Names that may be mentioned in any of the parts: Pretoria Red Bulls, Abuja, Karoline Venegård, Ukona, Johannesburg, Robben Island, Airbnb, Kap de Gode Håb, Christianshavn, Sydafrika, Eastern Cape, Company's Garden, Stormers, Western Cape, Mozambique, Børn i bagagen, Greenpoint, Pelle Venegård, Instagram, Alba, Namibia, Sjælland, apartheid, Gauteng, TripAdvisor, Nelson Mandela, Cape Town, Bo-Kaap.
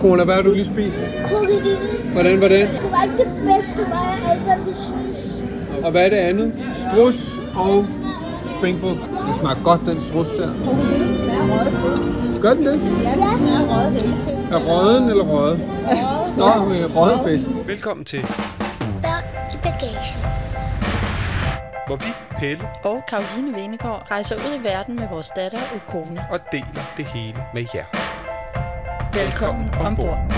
Corona, hvad har du lige spist? Krokodille. Hvordan? Det var ikke det bedste, mig og Alba, vi synes. Og hvad er det andet? Strus og springbrød. Det smager godt, den strus der. Krokodille smager røget. Gør den det? Ja, det smager røget fisk. Er røden eller røget? Nå, med røget fisk. Velkommen til Børn i bagagen. Hvor vi, Pelle og Karoline Venegård, rejser ud i verden med vores datter og kone. Og deler det hele med jer. Velkommen ombord.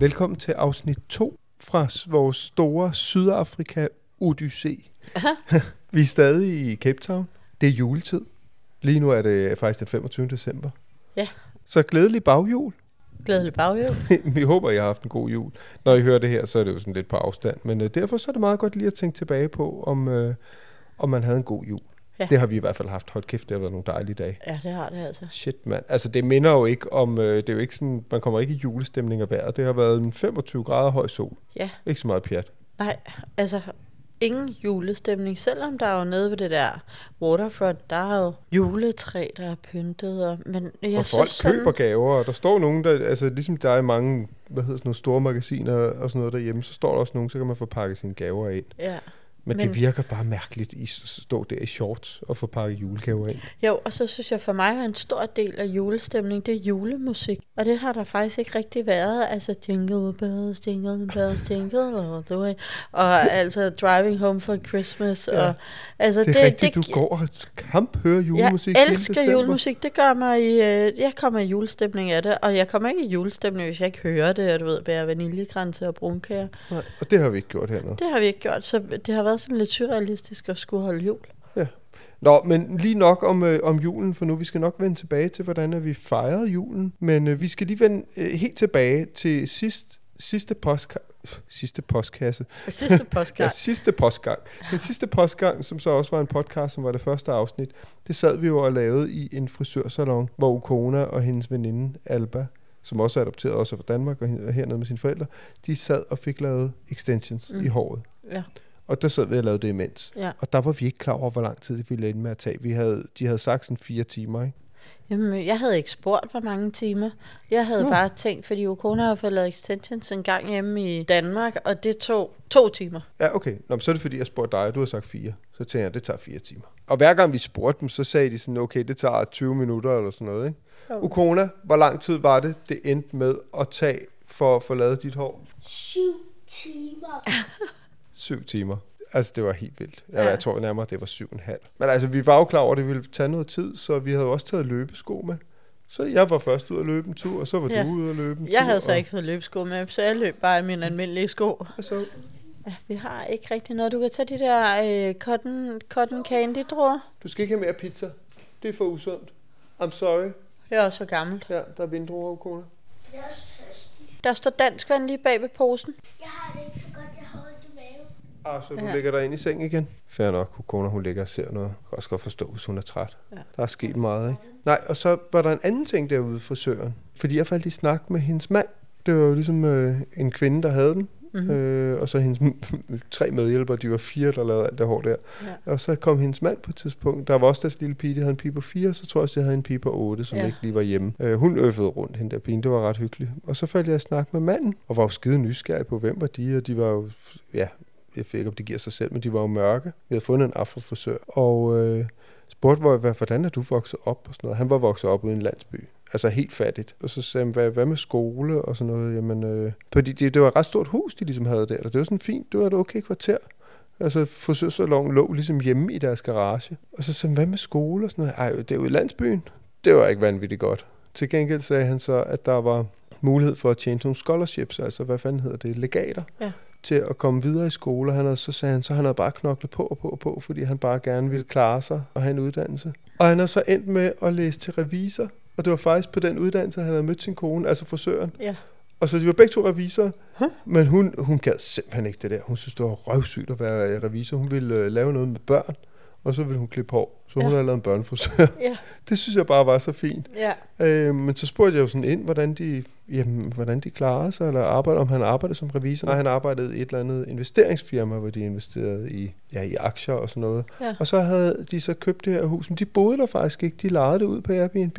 Velkommen til afsnit 2 fra vores store Sydafrika-odyssé. Vi er stadig i Cape Town. Det er juletid. Lige nu er det faktisk den 25. december. Ja. Så glædelig bagjul. Glædelig bagjul. Vi håber, I har haft en god jul. Når I hører det her, så er det jo sådan lidt på afstand. Men derfor så er det meget godt lige at tænke tilbage på, om man havde en god jul. Ja. Det har vi i hvert fald haft. Hold kæft, det har været nogle dejlige dage. Ja, det har det altså. Shit, mand. Altså, det minder jo ikke om... det er jo ikke sådan... Man kommer ikke i julestemning af vejret. Det har været en 25 grader høj sol. Ja. Ikke så meget pjat. Nej, altså... Ingen julestemning. Selvom der er jo nede ved det der waterfront, der er jo juletræ, der er pyntet. Og folk køber gaver, og der står nogen, der... Altså, ligesom der er mange, sådan nogle store magasiner og sådan noget derhjemme, så står der også nogen, så kan man få pakket sine gaver ind. Ja. Men det virker bare mærkeligt at stå der i shorts og få pakket julegaver ind. Jo, og så synes jeg for mig, at en stor del af julestemning, det er julemusik. Og det har der faktisk ikke rigtig været. Altså Jingle Bells, Jingle Bells, Jingle Bells. Og altså Driving Home for Christmas. Ja, og, altså, det er rigtigt, du går og hører julemusik. Jeg elsker julemusik, det gør mig i... Jeg kommer i julestemning af det, og jeg kommer ikke i julestemning, hvis jeg ikke hører det. Og du ved, bærer vaniljekranse og brunkager. Nej, og det har vi ikke gjort hernede. Det har vi ikke gjort, så det har været sådan lidt surrealistisk at skulle holde jul. Ja. Nå, men lige nok om julen for nu. Vi skal nok vende tilbage til, hvordan vi fejrede julen. Men vi skal lige vende helt tilbage til sidste postgang. Den sidste postgang, som så også var en podcast, som var det første afsnit. Det sad vi jo og lavede i en frisørsalon, hvor Ukona og hendes veninde Alba, som også er adopteret også fra Danmark og hernede med sine forældre, de sad og fik lavet extensions i håret. Ja. Og der sad vi og lavede det imens. Ja. Og der var vi ikke klar over, hvor lang tid det ville ende med at tage. De havde sagt sådan 4 timer, ikke? Jamen, jeg havde ikke spurgt, hvor mange timer. Jeg havde bare tænkt, fordi Ukona har fået lavet extensions en gang hjemme i Danmark, og det tog 2 timer. Ja, okay. Nå, så er det fordi, jeg spurgte dig, og du har sagt 4. Så tænkte jeg, det tager 4 timer. Og hver gang vi spurgte dem, så sagde de sådan, okay, det tager 20 minutter eller sådan noget, ikke? Okay. Ukona, hvor lang tid var det endte med at tage for at få lavet dit hår? 7 timer. 7 timer. Altså, det var helt vildt. Jeg tror nærmere, det var 7,5. Men altså, vi var jo klar over, at det ville tage noget tid, så vi havde også taget løbesko med. Så jeg var først ud at løbe en tur, og så var du ude at løbe en tur. Jeg havde så ikke fået løbesko med, så jeg løb bare i mine almindelige sko. Og så... Ja, vi har ikke rigtig noget. Du kan tage de der cotton candy-druer. Du skal ikke have mere pizza. Det er for usundt. I'm sorry. Jeg er også så gammel. Ja, der er vindruer og cola. Jeg er også tørstig. Der står dansk vand lige bag ved posen. Jeg har det ikke så godt, jeg har så du ligger der ind i seng igen. Fair nok, Ukona, hun ligger og ser noget. Jeg kan også godt forstå, hvis hun er træt. Ja. Der er sket meget, ikke? Nej, og så var der en anden ting derude fra søren. Fordi jeg faldt i snak med hendes mand. Det var jo ligesom en kvinde, der havde den. Mm-hmm. Og så hendes 3 medhjælpere, de var 4, der lavede alt det hår der. Ja. Og så kom hendes mand på et tidspunkt. Der var også deres lille pige, der havde en pige på 4, så tror jeg også, jeg havde en pige på 8, som ikke lige var hjemme. Hun øffede rundt, hende der pige, det var ret hyggeligt. Og så faldt jeg i snak med manden, og var jo skide nysgerrig på, hvem var de, og de var jo, jeg ved ikke, om det giver sig selv, men de var jo mørke. Vi havde fundet en afrofrisør, og spurgte, hvordan er du vokset op? Og sådan noget. Han var vokset op ude i en landsby, altså helt fattigt. Og så sagde han, hvad med skole og sådan noget? Jamen, fordi det var et ret stort hus, de ligesom havde der, og det var sådan fint, det var et okay kvarter. Altså frisørsalon lå ligesom hjemme i deres garage. Og så sagde han, hvad med skole og sådan noget? Ej, det er jo i landsbyen. Det var ikke vanvittigt godt. Til gengæld sagde han så, at der var mulighed for at tjene nogle scholarships, altså hvad fanden hedder det, legater, til at komme videre i skole, og han havde, så sagde han, så han havde bare knoklet på og på og på, fordi han bare gerne ville klare sig og have en uddannelse. Og han er så endt med at læse til revisor, og det var faktisk på den uddannelse, han havde mødt sin kone, altså frisøren. Ja. Og så de var begge to revisorer, men hun gad simpelthen ikke det der. Hun synes, det var røvsygt at være revisor. Hun ville lave noget med børn, og så ville hun klippe hår. Så hun havde lavet en børnefrisør. Ja. Det synes jeg bare var så fint. Ja. Men så spurgte jeg jo sådan ind, hvordan de klarede sig, eller arbejder, om han arbejdede som revisor. Nej, han arbejdede i et eller andet investeringsfirma, hvor de investerede i aktier og sådan noget. Ja. Og så havde de så købt det her hus, men de boede der faktisk ikke. De lejede det ud på Airbnb,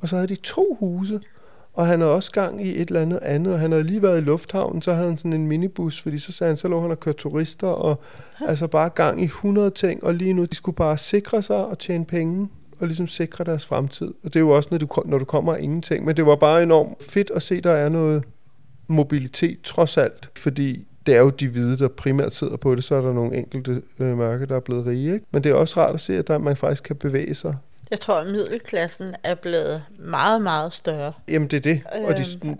og så havde de 2 huse. Og han havde også gang i et eller andet, og han havde lige været i lufthavnen, så havde han sådan en minibus, fordi så sagde han, så lå han at køre turister, og altså bare gang i 100 ting, og lige nu, de skulle bare sikre sig og tjene penge, og ligesom sikre deres fremtid. Og det er jo også, når du kommer ingenting, men det var bare enormt fedt at se, der er noget mobilitet trods alt, fordi det er jo de hvide, der primært sidder på det, så er der nogle enkelte mørke, der er blevet rige, ikke? Men det er også rart at se, at man faktisk kan bevæge sig. Jeg tror, at middelklassen er blevet meget, meget større. Jamen, det er det. Og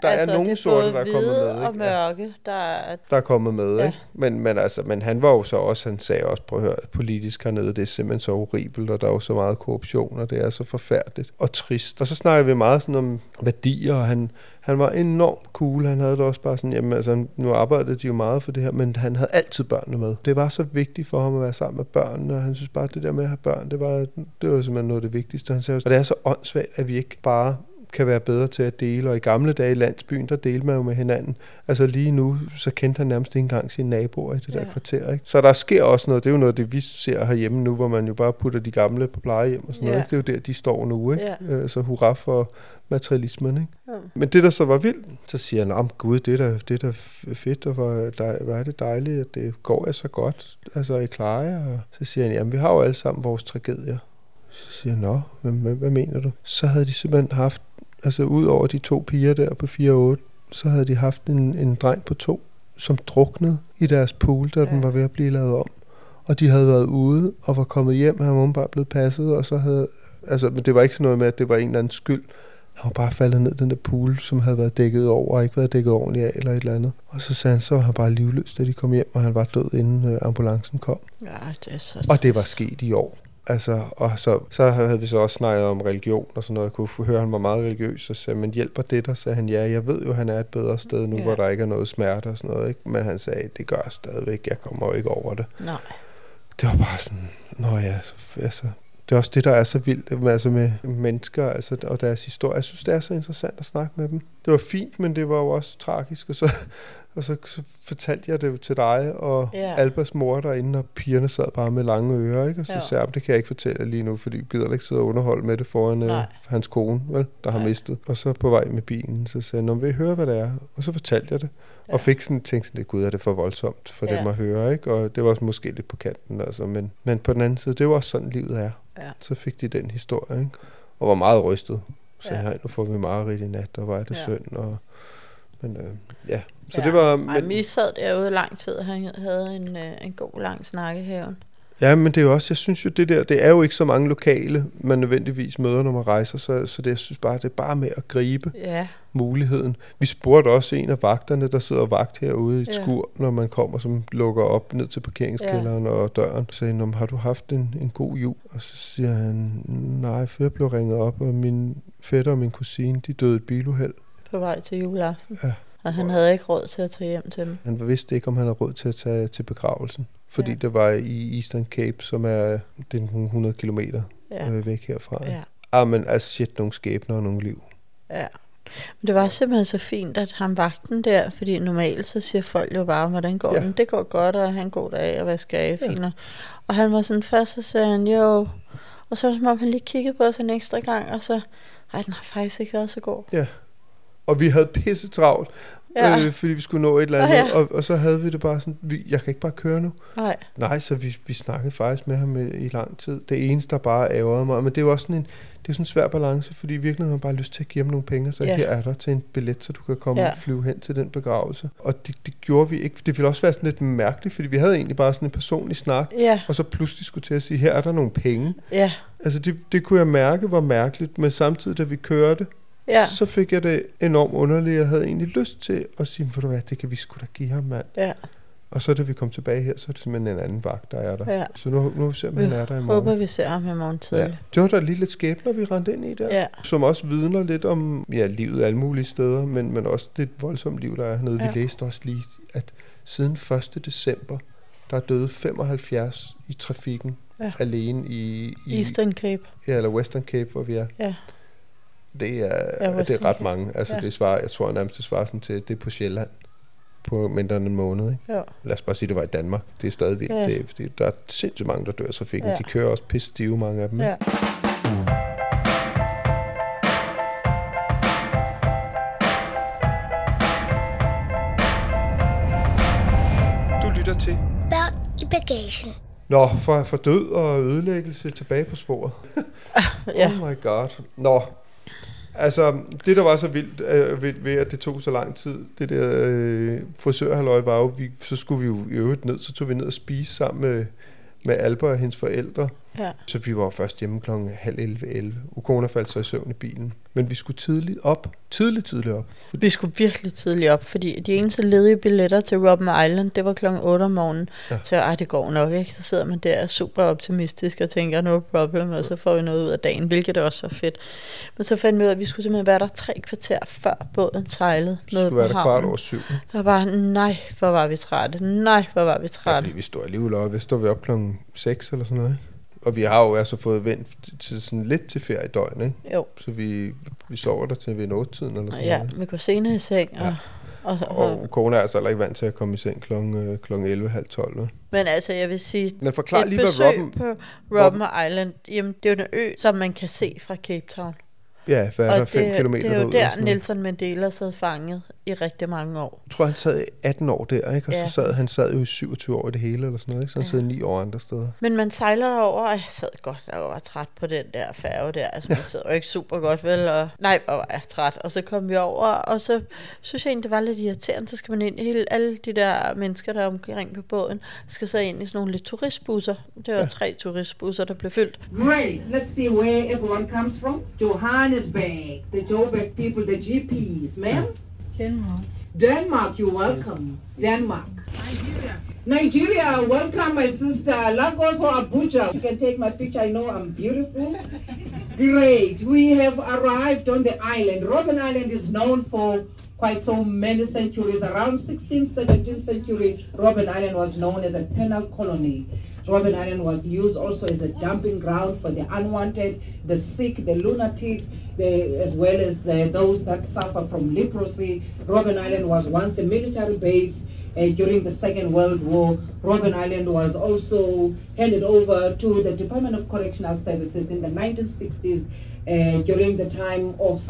der altså, er nogle sorte, der er kommet med. Ikke? Og mørke, der er kommet med. Ja. Ikke? Men han var jo så også, han sagde også, prøv at høre, politisk hernede, det er simpelthen så horribelt, og der er jo så meget korruption, og det er så forfærdeligt og trist. Og så snakker vi meget sådan om værdier, og han var enormt cool. Han havde det også bare sådan, jamen altså, nu arbejdede de jo meget for det her, men han havde altid børnene med. Det var så vigtigt for ham at være sammen med børnene, og han synes bare, at det der med at have børn, det var simpelthen noget af det vigtigste. Han sagde, og det er så åndssvagt, at vi ikke bare kan være bedre til at dele, og i gamle dage i landsbyen, der delte man jo med hinanden. Altså lige nu, så kendte han nærmest ikke engang sine naboer i det der kvarter, ikke? Så der sker også noget, det er jo noget, det vi ser herhjemme nu, hvor man jo bare putter de gamle på plejehjem og sådan noget, ikke? Det er jo der, de står nu, ikke? Så hurra for materialismen, ikke? Ja. Men det, der så var vildt, så siger han, om gud, det er da fedt, og hvor er det dejligt, at det går jeg så godt, altså I klarer jer, og så siger han, jamen vi har jo alle sammen vores tragedier. Så siger han, nå, hvad mener du? Så havde de simpelthen haft, altså ud over de 2 piger der på 4 og 8, så havde de haft en dreng på 2, som druknede i deres pool, da den var ved at blive lavet om. Og de havde været ude og var kommet hjem, og han var bare blevet passet, og så havde, altså, men det var ikke sådan noget med, at det var en eller anden skyld. Han var bare faldet ned den der pool, som havde været dækket over, og ikke været dækket ordentligt af, eller et eller andet. Og så sagde han, så var han bare livløs, da de kom hjem, og han var død, inden ambulancen kom. Ja, det er så. Og det var sket i år. Altså, og så havde vi så også snakket om religion og sådan noget. Jeg kunne høre, han var meget religiøs, så sagde, men hjælper det dig? Sagde han, ja, jeg ved jo, han er et bedre sted nu, hvor der ikke er noget smerte og sådan noget, ikke? Men han sagde, det gør jeg stadigvæk, jeg kommer jo ikke over det. Nej. Det var bare sådan, nå ja, altså, det er også det, der er så vildt med, altså med mennesker altså, og deres historie. Jeg synes, det er så interessant at snakke med dem. Det var fint, men det var jo også tragisk, og så fortalte jeg det jo til dig og Albas mor derinde, og pigerne sad bare med lange ører, ikke? Og så sagde jeg, det kan jeg ikke fortælle lige nu, fordi vi gider ikke sidde og underholde med det foran hans kone, vel, der har mistet. Og så på vej med bilen, så sagde jeg, vil I høre, hvad det er? Og så fortalte jeg det, og fik sådan tænkt sådan, gud, er det for voldsomt for dem at høre, ikke? Og det var også måske lidt på kanten, altså, men på den anden side, det var også sådan, livet er. Ja. Så fik de den historie, ikke? Og var meget rystet. Så her, nu får vi mareridt i nat, og var det søn, og men. Så det var. Men vi sad derude lang tid, og han havde en god lang snak i haven. Ja, men det er jo også, jeg synes jo det der, det er jo ikke så mange lokale, man nødvendigvis møder, når man rejser, så det, jeg synes bare, det er bare med at gribe muligheden. Vi spurgte også en af vagterne, der sidder vagt herude i et skur, når man kommer, som lukker op ned til parkeringskælderen og døren. Så sagde han, har du haft en god jul? Og så siger han, nej, for jeg blev ringet op, og min fætter og min kusine, de døde et biluheld. På vej til juleaften. Ja. Og han havde ikke råd til at tage hjem til dem. Han vidste ikke, om han havde råd til at tage til begravelsen. Fordi det var i Eastern Cape, som er nogle 100 kilometer væk herfra. Ja. Men altså shit, nogle skæbner og nogle liv. Ja, men det var simpelthen så fint, at han vagten der, fordi normalt så siger folk jo bare, hvordan går den? Det går godt, og han går deraf, og hvad skal jeg? Fint. Og han var sådan først, så sagde han, jo. Og så var det som om, han lige kiggede på os en ekstra gang, og så, den har faktisk ikke været så god. Ja. Og vi havde pisse travlt, fordi vi skulle nå et eller andet, og så havde vi det bare sådan, jeg kan ikke bare køre nu. Nej, så vi snakkede faktisk med ham i lang tid. Det eneste, der bare ærgerede mig, men det er jo også sådan en svær balance, fordi i virkeligheden har man bare lyst til at give ham nogle penge, så her er der til en billet, så du kan komme og flyve hen til den begravelse. Og det gjorde vi ikke. Det ville også være sådan lidt mærkeligt, fordi vi havde egentlig bare sådan en personlig snak, og så pludselig skulle til at sige, her er der nogle penge. Altså det kunne jeg mærke var mærkeligt, men samtidig da vi kørte, ja. Så fik jeg det enormt underligt. Jeg havde egentlig lyst til at sige, for du hvad, det kan vi sgu da give ham, mand. Ja. Og så da vi kom tilbage her, så er det simpelthen en anden vagt, der er der. Ja. Så nu ser man, han er der i morgen. Jeg håber, vi ser ham i morgen tidlig. Ja. Det var da lige lidt skæbner, vi rendte ind i der. Ja. Som også vidner lidt om livet alle mulige steder, men også det voldsomme liv, der er hernede. Ja. Vi læste også lige, at siden 1. december, der er døde 75 i trafikken. Ja. Alene i Eastern Cape. Ja, eller Western Cape, hvor vi er. Ja. Det er ret mange. Altså, ja. Jeg tror nærmest, det svarer sådan til, det er på Sjælland. På mindre end en måned, ikke? Jo. Lad os bare sige, det var i Danmark. Det er stadigvæk. Ja. Der er sindssygt mange, der dør i trafikken. Ja. De kører også pisse stive, mange af dem. Ja. Du lytter til Børn i bagagen. Nå, fra død og ødelæggelse tilbage på sporet. Ja. Oh my god. Nå. Altså, det der var så vildt ved, at det tog så lang tid, det der frisørhalløj var jo, så skulle vi jo i øvrigt ned, så tog vi ned og spise sammen med Alba og hendes forældre. Ja. Så vi var først hjemme klokken 10:30. Ukona faldt så i søvn i bilen. Men vi skulle tidligt op. Vi skulle virkelig tidligt op, fordi de eneste ledige billetter til Robben Island, det var klokken 8 om morgenen. Ja. Så det går nok, ikke? Så sidder man der super optimistisk og tænker, no problem, og så får vi noget ud af dagen, hvilket også var fedt. Men så fandt vi ud af, at vi skulle simpelthen være der 3 kvarter før båden sejlede. Vi skulle være der 7:15. Der var nej, hvor var vi trætte. Ja, fordi vi stod alligevel op. Stod vi op klokken 6 eller sådan noget, og vi har jo altså fået vendt til sådan lidt til ferie i døgn, ikke? Jo. Så vi sover der til ved 8-tiden eller sådan noget. Ja, vi går senere i seng. Ja. Og kone er altså heller ikke vant til at komme i seng klokken 11:30. Men altså, jeg vil sige, et lige, besøg på Robben Island, jamen det er jo en ø, som man kan se fra Cape Town. Ja, hvad er der, 5 kilometer derude? Det er jo der, Nelson Mandela sad fanget i rigtig mange år. Jeg tror, han sad i 18 år der, ikke? Og ja. Så sad han jo i 27 år i det hele, eller sådan noget, ikke? Så han sad 9 år andre steder. Men man sejler derover, og jeg sad godt, og jeg var træt på den der færge der. Altså, man sad jo ikke super godt, vel? Og nej, hvor var jeg træt. Og så kom vi over, og så synes jeg egentlig, det var lidt irriterende. Så skal man ind i alle de der mennesker, der er omkring på båden, skal så ind i sådan nogle lidt turistbusser. Det var 3 turistbusser, der blev fyldt. Great! Let's see where everyone comes from. Johannesburg, the Joburg people, the GPs, ma'am? Denmark, you're welcome. Denmark. Nigeria, welcome my sister. Lagos or Abuja. You can take my picture, I know I'm beautiful. Great, we have arrived on the island. Robben Island is known for quite so many centuries. Around 16th, 17th century, Robben Island was known as a penal colony. Robben Island was used also as a dumping ground for the unwanted, the sick, the lunatics, as well as those that suffer from leprosy. Robben Island was once a military base during the Second World War. Robben Island was also handed over to the Department of Correctional Services in the 1960s during the time of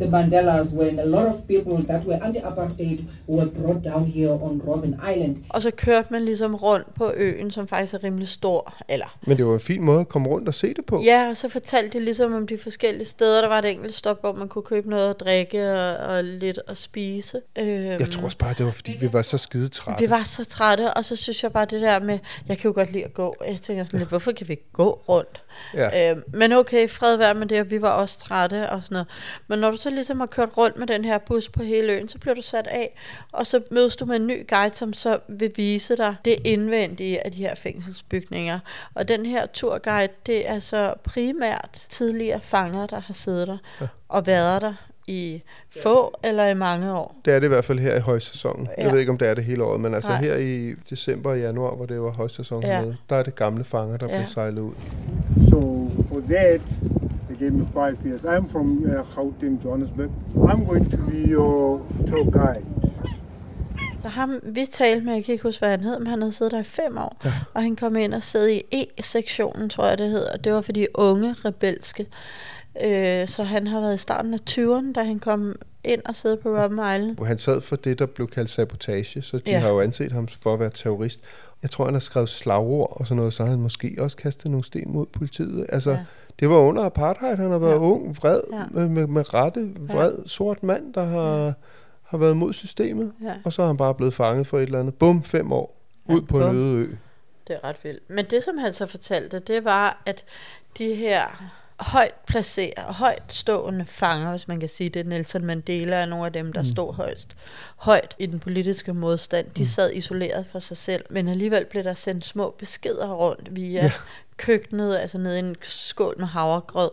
the Mandelas, when a lot of people that were anti-apartheid were brought down here on Robben Island. Og så kørte man ligesom rundt på øen, som faktisk er rimelig stor, eller... Men det var en fin måde at komme rundt og se det på. Ja, og så fortalte de ligesom om de forskellige steder. Der var et enkelt stop, hvor man kunne købe noget at drikke og lidt at spise. Jeg tror også bare, det var fordi vi var så skide trætte. Vi var så trætte, og så synes jeg bare det der med, jeg kan jo godt lide at gå. Jeg tænker sådan lidt, hvorfor kan vi ikke gå rundt? Ja. Men okay, fred være med det, og vi var også trætte og sådan noget. Men når du så ligesom har kørt rundt med den her bus på hele øen, så bliver du sat af, og så mødes du med en ny guide, som så vil vise dig det indvendige af de her fængselsbygninger. Og den her turguide, det er så primært tidligere fanger, der har siddet der og været der i få eller i mange år. Det er det i hvert fald her i højsæsonen. Ja. Jeg ved ikke, om det er det hele året, men altså her i december og januar, hvor det var højsæsonen, der er det gamle fanger, der blev sejlet ud. So for that, they gave me 5 years. I'm from Gauteng, Johannesburg. I'm going to be your tour guide. Så ham, vi talte med, jeg kan ikke huske, hvad han hed, men han havde siddet der i 5 år, og han kom ind og sad i E-sektionen, tror jeg det hedder, og det var for de unge rebelske. Så han har været i starten af 20'erne, da han kom ind og sidde på Robben Island. Han sad for det, der blev kaldt sabotage, så de har jo anset ham for at være terrorist. Jeg tror, han har skrevet slagord og sådan noget, så har han måske også kastet nogle sten mod politiet. Altså, det var under apartheid, han har været ung, vred, med rette, vred, sort mand, der har været mod systemet, og så er han bare blevet fanget for et eller andet. Bum, 5 år, ud på en øde ø. Det er ret vildt. Men det, som han så fortalte, det var, at de her højt placeret, højt stående fanger, hvis man kan sige det. Nelson Mandela er nogle af dem, der stod højt i den politiske modstand. De sad isoleret for sig selv, men alligevel blev der sendt små beskeder rundt via køkkenet, altså ned i en skål med havregrød.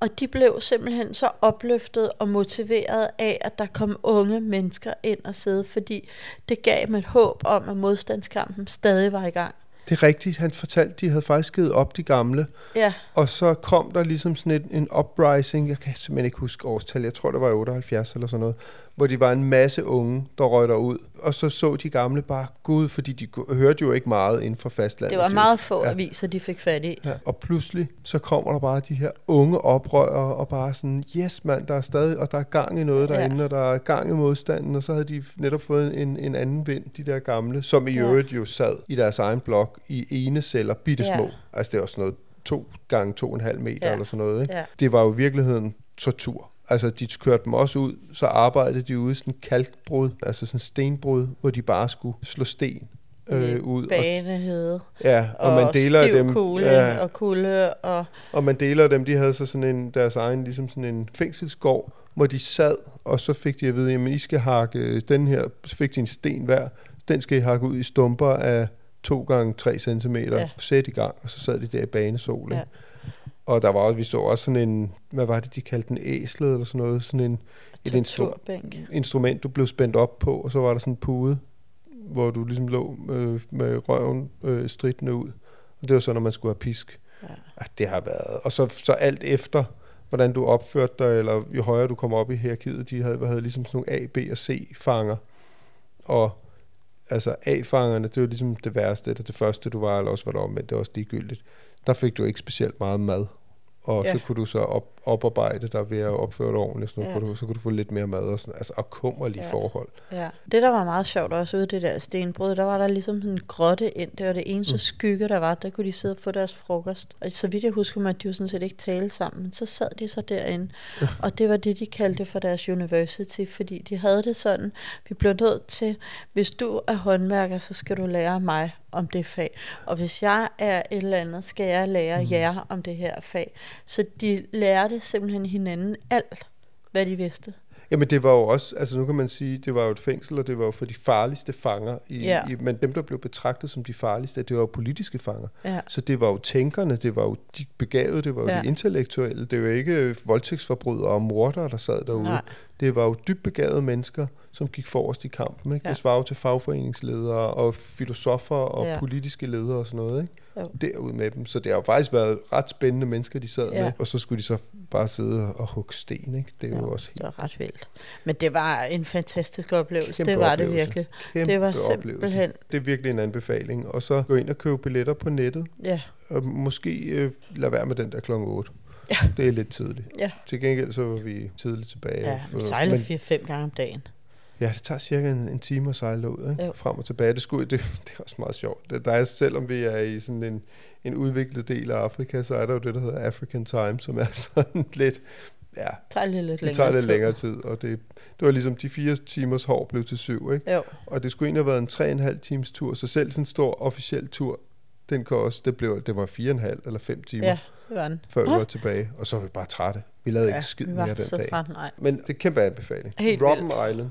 Og de blev simpelthen så opløftet og motiveret af, at der kom unge mennesker ind og sidde, fordi det gav dem et håb om, at modstandskampen stadig var i gang. Det er rigtigt, han fortalte, de havde faktisk givet op, de gamle. Ja. Og så kom der ligesom sådan en uprising, jeg kan simpelthen ikke huske årstal, jeg tror det var 78 eller sådan noget, hvor de var en masse unge, der røg derud. Og så de gamle bare, gud, fordi de hørte jo ikke meget inden for fastlandet. Det var meget få aviser, de fik fat i. Ja. Og pludselig så kommer der bare de her unge oprørere, og bare sådan, yes mand, der er stadig, og der er gang i noget derinde, og der er gang i modstanden, og så havde de netop fået en anden vind, de der gamle, som i øvrigt jo sad i deres egen blok, i ene celler, bittesmå. Ja. Altså det var sådan noget 2x2,5 meter eller sådan noget, ikke? Ja. Det var jo i virkeligheden tortur. Altså de kørte dem også ud, så arbejdede de ude i sådan en kalkbrud, altså sådan en stenbrud, hvor de bare skulle slå sten ud. Banehede. Ja, og man deler stiv dem, kugle og kulde. Og man deler dem, de havde så sådan en, deres egen ligesom sådan en fængselsgård, hvor de sad, og så fik de at vide, jamen I skal hakke den her, så fik de en sten hver, den skal I hakke ud i stumper af 2x3 centimeter, sæt i gang, og så sad de der i banesolen. Ja. Og der var også, vi så også sådan en, hvad var det, de kaldte den æslet, eller sådan noget, sådan et instrument, du blev spændt op på, og så var der sådan en pude, hvor du ligesom lå med røven stridende ud. Og det var så, når man skulle have pisk. Ja. Det har været. Og så alt efter, hvordan du opførte dig, eller jo højere du kom op i hierarkiet, de havde ligesom sådan nogle A, B og C fanger. Og altså A-fangerne, det var ligesom det værste, det første du var, eller også var der omvendt, det var også ligegyldigt. Der fik du ikke specielt meget mad, og så kunne du så oparbejde dig ved at opføre det ordentligt, sådan noget. Så kunne du få lidt mere mad og sådan, altså og kummerlige forhold. Ja. Det der var meget sjovt også ude det der stenbrud, der var der ligesom sådan en grotte ind, det var det eneste skygge der var, der kunne de sidde og få deres frokost. Og så vidt jeg husker mig, at de jo sådan set ikke talte sammen, så sad de så derinde, og det var det de kaldte for deres university, fordi de havde det sådan, vi blev nødt til, hvis du er håndværker, så skal du lære mig om det fag, og hvis jeg er et eller andet, skal jeg lære jer om det her fag. Så de lærte simpelthen hinanden alt, hvad de vidste. Jamen det var jo også, altså nu kan man sige, det var jo et fængsel, og det var jo for de farligste fanger, men dem der blev betragtet som de farligste, det var jo politiske fanger. Ja. Så det var jo tænkerne, det var jo de begavede, det var jo de intellektuelle, det var ikke voldtægtsforbrydere og mordere, der sad derude. Nej. Det var jo dybt begavede mennesker, som gik forrest i kampen, ikke? Det svarer jo til fagforeningsledere og filosofer og politiske ledere og sådan noget, ikke? Derud med dem. Så det har jo faktisk været ret spændende mennesker, de sad med, og så skulle de så bare sidde og hugge sten, ikke? Det er jo også helt... Det var ret vildt. Men det var en fantastisk oplevelse. Kæmpe det var oplevelse. Det virkelig. Kæmpe det var simpelthen... Oplevelse. Det er virkelig en anbefaling. Og så gå ind og købe billetter på nettet. Ja. Og måske lad være med den der kl. 8. Ja. Det er lidt tidligt. Ja. Til gengæld så var vi tidligt tilbage. Ja, vi sejlede 4-5 gange om dagen. Ja, det tager cirka en time at sejle ud, ikke? Frem og tilbage. Det er også meget sjovt. Der er, selvom vi er i sådan en udviklet del af Afrika, så er der jo det, der hedder African Time, som er sådan lidt... Ja, det tager lidt længere tid. Og det var ligesom de 4 timers hår blev til 7, ikke? Jo. Og det skulle egentlig have været en 3,5 times tur, så selv sådan en stor officiel tur, den kan også, det var 4,5 eller 5 timer, før vi var tilbage. Og så var vi bare trætte. Vi lavede ikke skid mere den dag. Træt, men det er kæmpe anbefaling. Robben Island.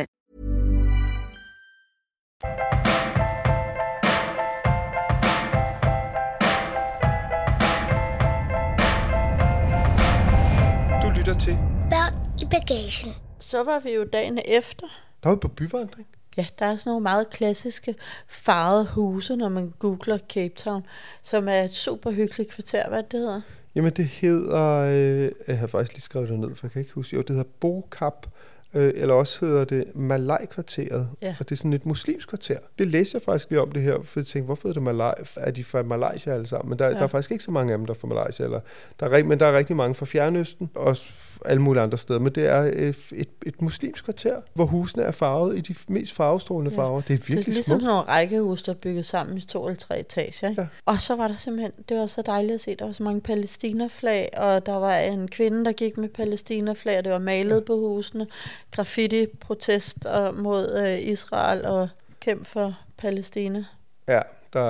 lytter til Børn i bagagen. Så var vi jo dagen efter. Der var vi på byvandring. Ja, der er sådan nogle meget klassiske farvede huse, når man googler Cape Town, som er et super hyggeligt kvarter. Hvad det hedder? Jamen det hedder, jeg har faktisk lige skrevet det ned, for jeg kan ikke huske, jo det hedder Bo-Kaap, eller også hedder det Malaj-kvarteret, ja. Og det er sådan et muslimsk kvarter. Det læste jeg faktisk lige om det her, for jeg tænkte, hvorfor er det Malaj? Er de fra Malaysia alle sammen? Men der, ja. Der er faktisk ikke så mange af dem, der er fra Malaysia, eller, men der er rigtig mange fra Fjernøsten, også alle mulige andre steder, men det er et muslimsk kvarter, hvor husene er farvet i de mest farvestrålende farver. Ja. Det er virkelig smukt. Det er ligesom sådan nogle rækkehus, der er bygget sammen i 2 eller 3 etager. Ikke? Ja. Og så var der simpelthen, det var så dejligt at se, der var så mange palæstinaflag, og der var en kvinde, der gik med palæstinaflag, og det var malet på husene. Graffiti-protest mod Israel og kæmp for Palæstina. Ja. Det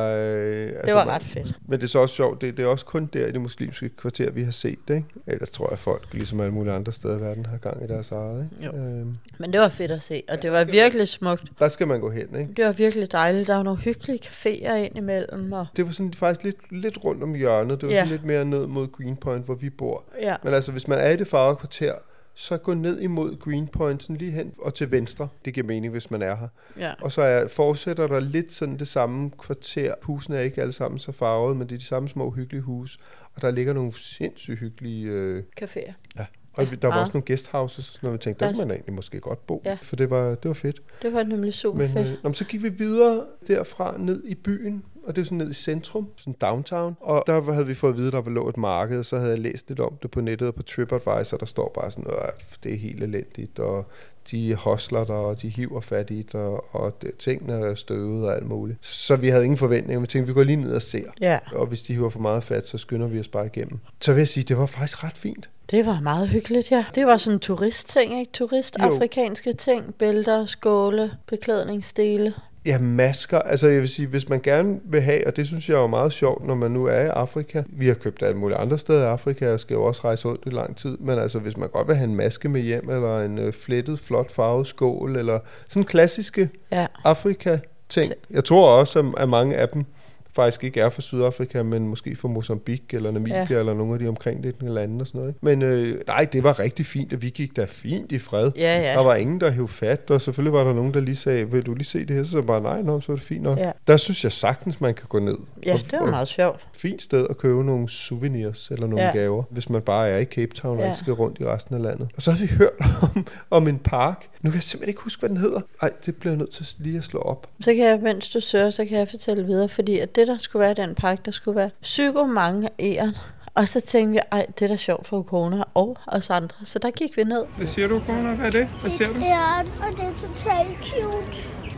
var ret fedt. Men det er så også sjovt, det er også kun der i det muslimske kvarter, vi har set det, ikke? Ellers tror jeg, folk, ligesom alle mulige andre steder i verden, har gang i deres eget. Ikke? Men det var fedt at se, og det var virkelig smukt. Der skal man gå hen, ikke? Det var virkelig dejligt. Der var nogle hyggelige caféer ind imellem. Og det var sådan faktisk lidt rundt om hjørnet. Det var sådan lidt mere ned mod Greenpoint, hvor vi bor. Ja. Men altså, hvis man er i det farvede kvarter, så gå ned imod Greenpoint, sådan lige hen og til venstre. Det giver mening, hvis man er her. Ja. Og så fortsætter der lidt sådan det samme kvarter. Husene er ikke alle sammen så farvede, men det er de samme små hyggelige huse. Og der ligger nogle sindssygt hyggelige... caféer. Ja. Og der var også nogle guesthouses, når vi tænkte, der kunne man egentlig måske godt bo, for det var fedt. Det var nemlig super fedt. Så gik vi videre derfra ned i byen, og det var sådan ned i centrum, sådan downtown, og der havde vi fået at vide, der lå et marked, og så havde jeg læst lidt om det på nettet og på TripAdvisor, der står bare sådan, det er helt elendigt, og de hostler der, og de hiver fat i der, og tingene er støvet og alt muligt. Så vi havde ingen forventninger, men vi tænkte, vi går lige ned og ser. Ja. Og hvis de hiver for meget fat, så skynder vi os bare igennem. Så vil jeg sige, det var faktisk ret fint. Det var meget hyggeligt, ja. Det var sådan turistting, ikke? Turistafrikanske ting, bælter, skåle, beklædningsdele. Ja, masker. Altså jeg vil sige, hvis man gerne vil have, og det synes jeg er meget sjovt, når man nu er i Afrika. Vi har købt alle mulige andre steder i Afrika, og skal jo også rejse rundt i lang tid. Men altså, hvis man godt vil have en maske med hjem, eller en flettet, flot farvet skål, eller sådan klassiske Afrika-ting. Jeg tror også, at mange af dem faktisk ikke er fra Sydafrika, men måske fra Mozambique eller Namibia eller nogle af de omkringliggende lande og sådan noget. Ikke? Men nej, det var rigtig fint, og vi gik der fint i fred. Ja, ja. Der var ingen, der hævde fat, og selvfølgelig var der nogen, der lige sagde, vil du lige se det her? Så jeg bare, nej, så er det fint nok. Ja. Der synes jeg sagtens, man kan gå ned. Ja, det var meget sjovt. Fint sted at købe nogle souvenirs eller nogle gaver, hvis man bare er i Cape Town og ikke skal rundt i resten af landet. Og så har vi hørt om en park. Nu kan jeg simpelthen ikke huske, hvad den hedder. Nej, det bliver jeg nødt til lige at slå op. Så kan jeg, mens du søger, så kan jeg fortælle videre, fordi at det, der skulle være den park, der skulle være psykomange æren. Og så tænkte vi, ej, det er da sjovt for Ukona og os andre. Så der gik vi ned. Hvad siger du, Ukona? Hvad er det? Hvad ser du? Det er æren, og det er totalt cute.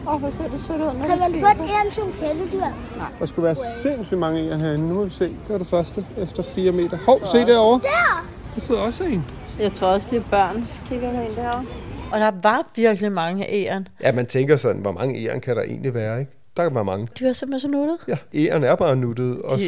Åh, hvor ser det sødt ud, når det spiser. Kan man få æren som kæledyr? Nej. Der skulle være sindssygt mange æren herinde. Nu har vi set. Det var det første efter 4 meter. Hov, se derovre. Der! Der sidder også en. Jeg tror også, det er børn. Kigger man ind derovre. Og der var virkelig mange æren. Ja, man tænker sådan, hvor mange æren kan der egentlig være, ikke? Der kan være mange. De var simpelthen så nuttet? Ja, æren er bare nuttet. Og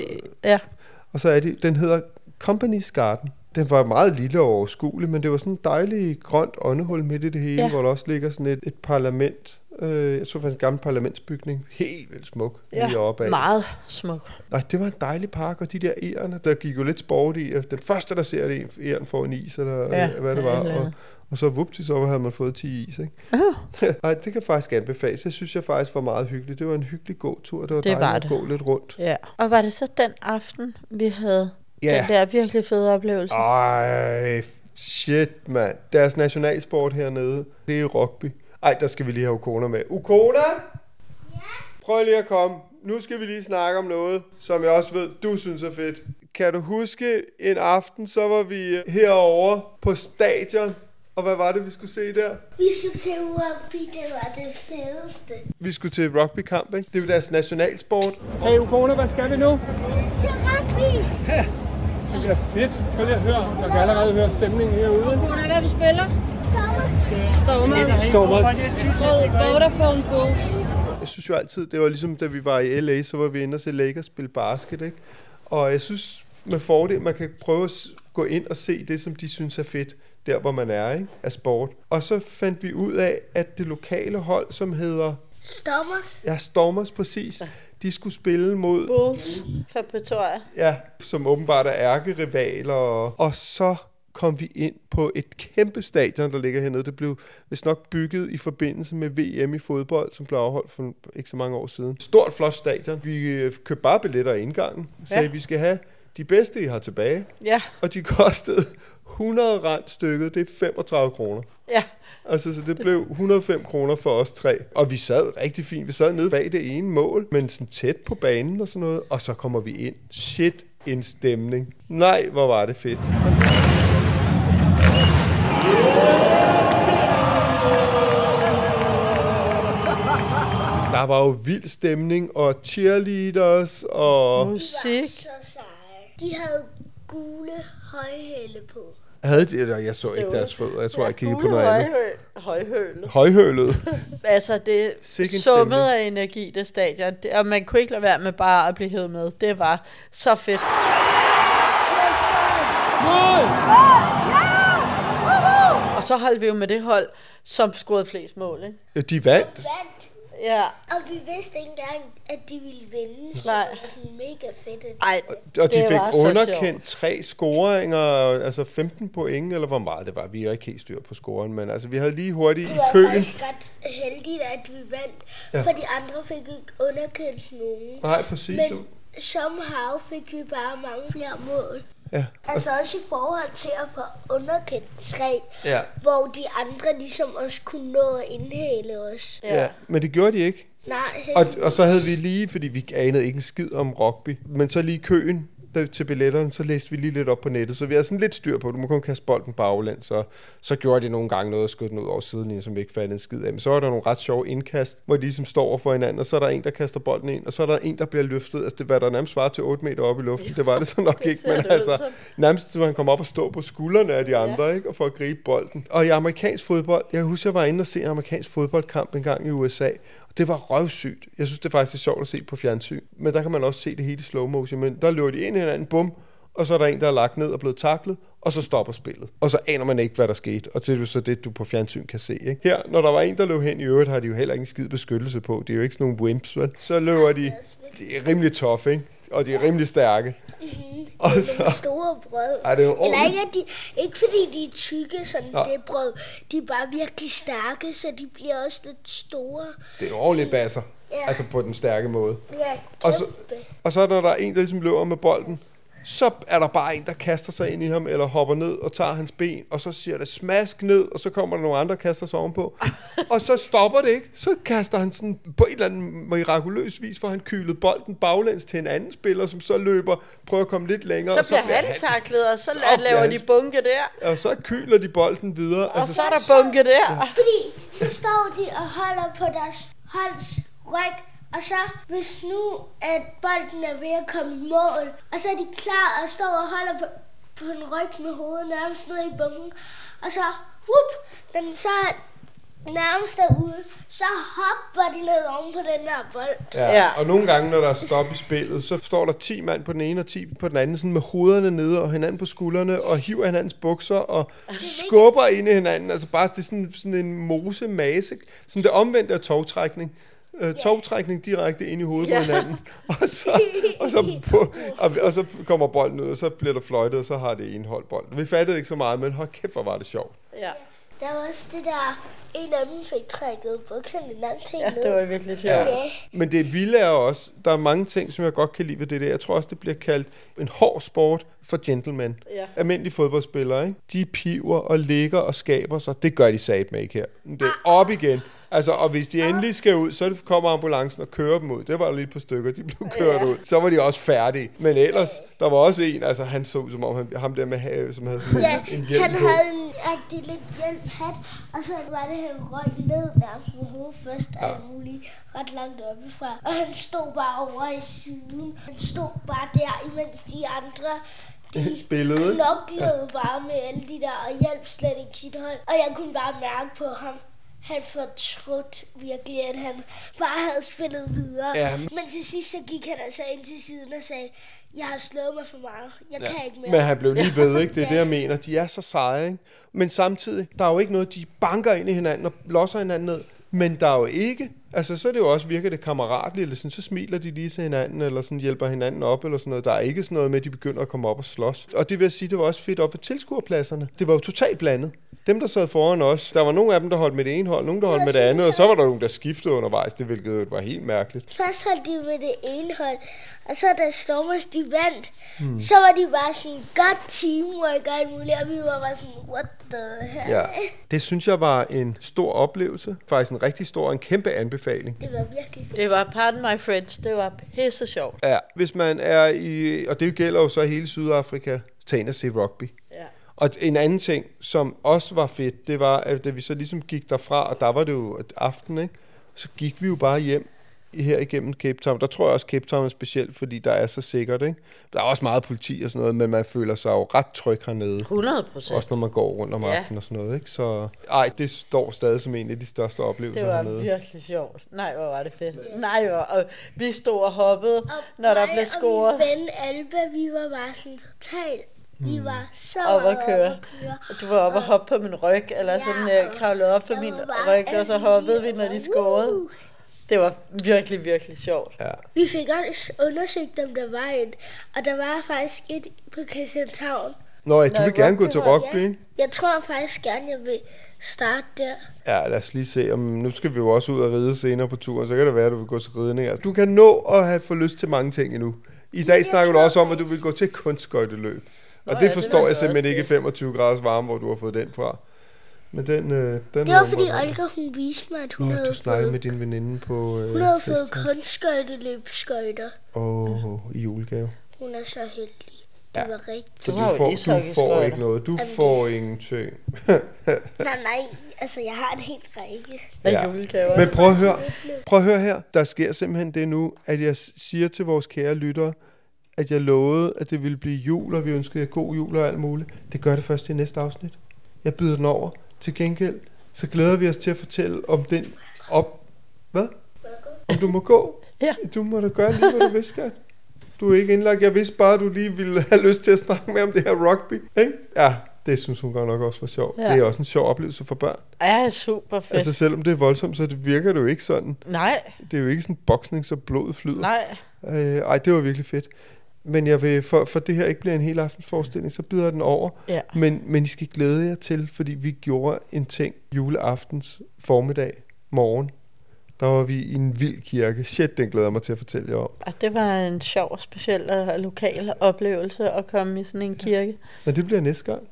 så er de, den hedder Company's Garden. Den var meget lille og overskuelig, men det var sådan en dejlig grønt åndehul midt i det hele, hvor der også ligger sådan et parlament. Jeg tror faktisk en gammel parlamentsbygning. Helt vildt smuk. Ja, lige oppe af. Meget smuk. Nej, det var en dejlig park, og de der æren, der gik jo lidt sport i. Den første, der ser det, æren får en is, eller hvad det var. Og så vuptis over, havde man fået 10 is, ikke? Nej, det kan faktisk anbefales. Det synes jeg faktisk var meget hyggeligt. Det var en hyggelig gåtur. Det var dejligt at gå lidt rundt. Ja. Og var det så den aften, vi havde den der virkelig fede oplevelse? Ej, shit, mand. Deres nationalsport hernede, det er rugby. Ej, der skal vi lige have Ukona med. Ukona? Ja? Prøv lige at komme. Nu skal vi lige snakke om noget, som jeg også ved, du synes er fedt. Kan du huske en aften, så var vi herovre på stadion. Og hvad var det, vi skulle se der? Vi skulle til rugby, det var det fedeste. Vi skulle til rugbykamp, ikke? Det var deres nationalsport. Hey Ukona, hvad skal vi nu? Til rugby! Ja, det bliver fedt. Prøv lige at høre. Jeg kan allerede høre stemningen herude. Ukona, hvad vi spiller? Stormers. Vodafone Bulls. Jeg synes jo altid, det var ligesom da vi var i LA, så var vi inde og se Lakers spille basket, ikke? Og jeg synes med fordel, man kan prøve at gå ind og se det, som de synes er fedt, der hvor man er, ikke? Af sport. Og så fandt vi ud af, at det lokale hold, som hedder... Stormers. Ja, Stormers, præcis. De skulle spille mod... Bulls fra Pretoria. Ja, som åbenbart er ærkerivaler. Og så kom vi ind på et kæmpe stadion, der ligger hernede. Det blev vist nok bygget i forbindelse med VM i fodbold, som blev afholdt for ikke så mange år siden. Stort, flot stadion. Vi købte bare billetter i indgangen. Sagde, ja, vi skal have de bedste, I har tilbage. Ja. Og de kostede 100 rand stykket. Det er 35 kroner. Ja. Altså, så det blev 105 kroner for os tre. Og vi sad rigtig fint. Vi sad nede bag det ene mål, men sådan tæt på banen og sådan noget. Og så kommer vi ind. Shit, en stemning. Nej, hvor var det fedt. Der var jo vild stemning og cheerleaders og... musik. De havde gule højhæle på. Havde de? Eller jeg så ikke deres fødder. Jeg tror, jeg kiggede på noget andet. Højhølet. Altså, det summede af energi, det stadion. Og man kunne ikke lade være med bare at blive hævet med. Det var så fedt. Og så holdt vi jo med det hold, som scorede flest mål, ikke? Ja, de vandt. Ja. Og vi vidste ikke engang, at de ville vinde, så det var sådan mega fedt. Ej, og de fik underkendt 3 scoringer, altså 15 point, eller hvor meget det var. Vi er ikke helt styr på scoren, men altså, vi havde lige hurtigt i køen. Det var faktisk ret heldigt, at vi vandt, ja, for de andre fik ikke underkendt nogen. Nej, præcis. Men somehow fik vi bare mange flere mål. Ja. Altså også i forhold til at få underkendt 3, ja, hvor de andre ligesom også kunne nå at indhale os. Ja, ja, men det gjorde de ikke. Nej. Og så havde vi lige, fordi vi anede ikke en skid om rugby, men så lige køen til billetterne, så læste vi lige lidt op på nettet, så vi havde sådan lidt styr på, du må kun kaste bolden baglæns, og så gjorde de nogle gange noget og skød den ud over siden, som vi ikke fandt en skid af. Men så var der nogle ret sjove indkast, hvor de ligesom står over for hinanden, og så er der en, der kaster bolden ind, og så er der en, der bliver løftet. Altså, det var der nærmest svarer til 8 meter op i luften. Det var det så nok ikke, men altså nærmest, så han kom op og stod på skuldrene af de andre, ja, ikke, og for at gribe bolden. Og i amerikansk fodbold, jeg husker, jeg var inde og se en amerikansk fodboldkamp en gang i USA, det var røvsygt. Jeg synes, det er faktisk sjovt at se på fjernsyn. Men der kan man også se det hele i slow motion. Men der løber de ind i hinanden, bum, og så er der en, der er lagt ned og blevet taklet, og så stopper spillet. Og så aner man ikke, hvad der skete. Og det er jo så det, du på fjernsyn kan se, ikke? Her, når der var en, der løb hen i øvrigt, har de jo heller ingen skid beskyttelse på. Det er jo ikke sådan nogle wimps, vel? Så løber de er rimelig tough, ikke? Og de er rimelig stærke. Mm-hmm. Og det er så nogle store brød. Ej, det er jo ordentligt. Eller ikke fordi de er tykke, sådan det brød. De er bare virkelig stærke, så de bliver også lidt store. Det er jo ordentligt basser. Ja. Altså på den stærke måde. Ja, og så når der er en, der ligesom løber med bolden, så er der bare en, der kaster sig ind i ham, eller hopper ned og tager hans ben, og så siger det smask ned, og så kommer der nogle andre, der kaster sig ovenpå. Og så stopper det ikke. Så kaster han sådan på et eller andet mirakuløs vis, for han kylet bolden baglæns til en anden spiller, som så løber, prøver at komme lidt længere. Så bliver han taklet, og så laver de bunke der. Og så kyler de bolden videre. Og altså, så er der bunke der. Ja. Fordi så står de og holder på deres holds ryg. Og så, hvis nu, at bolden er ved at komme i mål, og så er de klar og står og holder på en ryg med hovedet nærmest ned i bunken, og så, når den så nærmest derude, så hopper de ned oven på den der bold. Ja, ja, og nogle gange, når der er stop i spillet, så står der 10 mand på den ene og 10 på den anden, sådan med hovederne nede og hinanden på skuldrene, og hiver hinandens bukser og skubber ind i hinanden. Altså bare, det er sådan en mosemase, sådan det omvendte af tovtrækning. Togtrækning direkte ind i hovedet på hinanden, og så kommer bolden ud, og så bliver der fløjtet, og så har det en holdbold. Vi fattede ikke så meget, men hold kæft, hvor var det sjovt. Ja. Der var også det der, en af dem fik trækket bukserne, den anden ting ned. Ja, det var virkelig sjovt. Ja. Okay. Men det vilde er også, der er mange ting, som jeg godt kan lide ved det der. Jeg tror også, det bliver kaldt en hård sport for gentlemen. Ja. Almindelige fodboldspillere, ikke? De piver og ligger og skaber sig. Det gør de satme ikke her. Det er op igen. Altså, og hvis de endelig skal ud, så kommer ambulancen og kører dem ud. Det var der lige på stykker, de blev kørt ud. Så var de også færdige. Men ellers, der var også en, altså han så som om, ham der med have, som havde sådan en hjelm på. Han havde en rigtig lidt hjelm hat, og så var det, han røg ned nærmest med hovedet først, alt muligt, ret langt oppe fra. Og han stod bare over i siden. Han stod bare der, imens de andre... de knoklede bare med alle de der, og hjalp slet ikke sit hånd. Og jeg kunne bare mærke på ham. Han fortrudt virkelig, at han bare havde spillet videre. Ja. Men til sidst så gik han altså ind til siden og sagde, jeg har slået mig for meget, jeg kan ikke mere. Men han blev lige ved, ikke? Det er det, jeg mener. De er så seje, ikke? Men samtidig, der er jo ikke noget, de banker ind i hinanden og losser hinanden ned. Men der er jo ikke, Altså, så er det jo også, virker det kammeratligt, eller sådan, så smiler de lige til hinanden, eller sådan hjælper hinanden op, eller sådan noget. Der er ikke sådan noget med, at de begynder at komme op og slås. Og det vil jeg sige, det var også fedt op ved tilskuerpladserne. Det var jo totalt blandet. Dem, der sad foran os, der var nogle af dem, der holdt med det ene hold, nogle, der holdt med det andet, og så var der nogle, der skiftede undervejs, det hvilket var helt mærkeligt. Først holdt de med det ene hold, og så da Stormers, de vandt, så var de bare sådan, godt teamwork og alt muligt, og vi var bare sådan, what the hell? Ja. Det synes jeg var en stor oplevelse, faktisk en rigtig stor, en kæmpe anbefaling. Det var virkelig fedt. Det var, pardon my friends, det var pisse sjovt. Ja, hvis man er i, og det gælder jo så hele Sydafrika, tag ind og se rugby. Og en anden ting, som også var fedt, det var, at da vi så ligesom gik derfra, og der var det jo aften, ikke? Så gik vi jo bare hjem her igennem Cape Town. Der tror jeg også, Cape Town er specielt, fordi der er så sikkert, ikke? Der er også meget politi og sådan noget, men man føler sig jo ret tryg hernede. 100%. Også når man går rundt om aftenen og sådan noget, ikke? Så ej, det står stadig som en af de største oplevelser hernede. Det var virkelig sjovt. Nej, hvor var det fedt. Yeah. Nej, og vi stod og hoppede, og når der blev scoret. Og min ven Alba, vi var bare sådan totalt. Vi var så op at køre. Du var oppe og hoppe på min ryg, eller sådan kravlede op på min ryg, og så hoppede vi, når de scorede. Det var virkelig, virkelig sjovt. Ja. Vi fik også undersøgt, om der var et, og der var faktisk et på Christianshavn. Nå, ja, du vil gerne gå til rugby? Ja. Jeg tror faktisk gerne, jeg vil starte der. Ja, lad os lige se. Nu skal vi jo også ud og ride senere på turen, så kan det være, at du vil gå til ridning. Altså, du kan nå at have fået lyst til mange ting endnu. I dag snakker du også om, at du vil gå til kunstskøjteløb. Og det forstår det jeg simpelthen ikke, 25 graders varme, hvor du har fået den fra. Men den det var fordi Olga, hun viste mig, at hun havde fået... Du snakkede med din veninde på... hun havde fået kunstskøjteløbskøjter. I julegave. Hun er så heldig. Det var rigtigt. Så du får ikke noget. Du får ingenting. nej. Altså, jeg har en helt række. Ja. Men prøv at høre her. Der sker simpelthen det nu, at jeg siger til vores kære lyttere, at jeg lovede, at det ville blive jul, og vi ønskede jer god jul og alt muligt. Det gør det først i næste afsnit. Jeg byder den over. Til gengæld, så glæder vi os til at fortælle om den Hvad? Om du må gå? Ja. Du må da gøre lige, hvad du vidste, skat. Du er ikke indlagt. Jeg vidste bare, at du lige ville have lyst til at snakke med om det her rugby. Ikke? Ja, det synes hun godt nok også var sjovt. Ja. Det er også en sjov oplevelse for børn. Ja, super fedt. Altså, selvom det er voldsomt, så det virker det jo ikke sådan. Nej. Det er jo ikke sådan boksning, så blodet flyder. Nej. Ej, det var virkelig fedt. Men jeg vil, for det her ikke bliver en hel aftens forestilling, så byder jeg den over. Ja. Men I skal glæde jer til, fordi vi gjorde en ting juleaftens formiddag, morgen. Der var vi i en vild kirke. Shit, den glæder jeg mig til at fortælle jer om. Og det var en sjov, speciel og lokal oplevelse at komme i sådan en kirke. Ja. Og det bliver næste gang.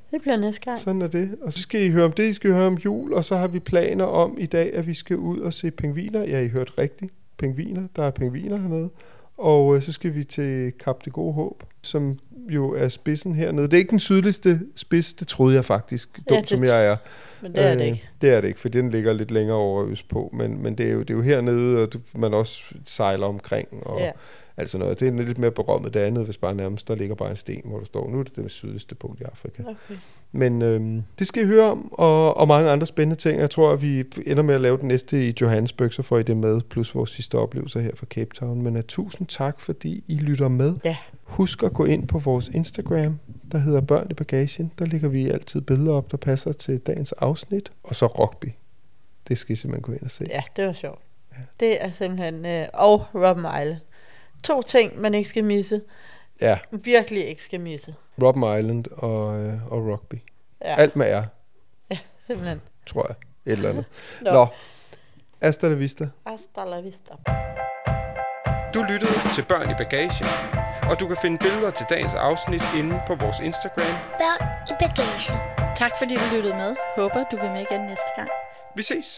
Sådan er det. Og så skal I høre om det, I skal høre om jul, og så har vi planer om i dag, at vi skal ud og se pingviner. Ja, I hørt rigtigt. Pingviner. Der er pingviner hernede. Og så skal vi til Kap de Gode Håb, som jo er spidsen hernede. Det er ikke den sydligste spids, det troede jeg faktisk, dumt som jeg er. Men det er det ikke. Det er det ikke, for den ligger lidt længere over østpå. Men det er jo hernede, og man også sejler omkring. Og altså noget. Det er lidt mere berømmet det andet, hvis bare nærmest der ligger bare en sten, hvor du står. Nu er det sydligste punkt i Afrika. Okay. Men det skal I høre om, og mange andre spændende ting. Jeg tror, at vi ender med at lave den næste i Johannesburg, så får I det med, plus vores sidste oplevelser her fra Cape Town. Men tusind tak, fordi I lytter med. Ja. Husk at gå ind på vores Instagram, der hedder Børn i bagagen. Der lægger vi altid billeder op, der passer til dagens afsnit. Og så rugby. Det skal I simpelthen gå ind og se. Ja, det var sjovt. Ja. Det er simpelthen... og Robben Island. 2 ting, man ikke skal misse. Ja. Virkelig ikke skal misse. Robben Island og rugby. Ja. Alt med jer. Ja, simpelthen. Tror jeg. Et eller andet. Nå. Hasta la vista. Hasta la vista. Du lyttede til Børn i bagagen, og du kan finde billeder til dagens afsnit inde på vores Instagram. Børn i bagagen. Tak fordi du lyttede med. Håber du vil med igen næste gang. Vi ses.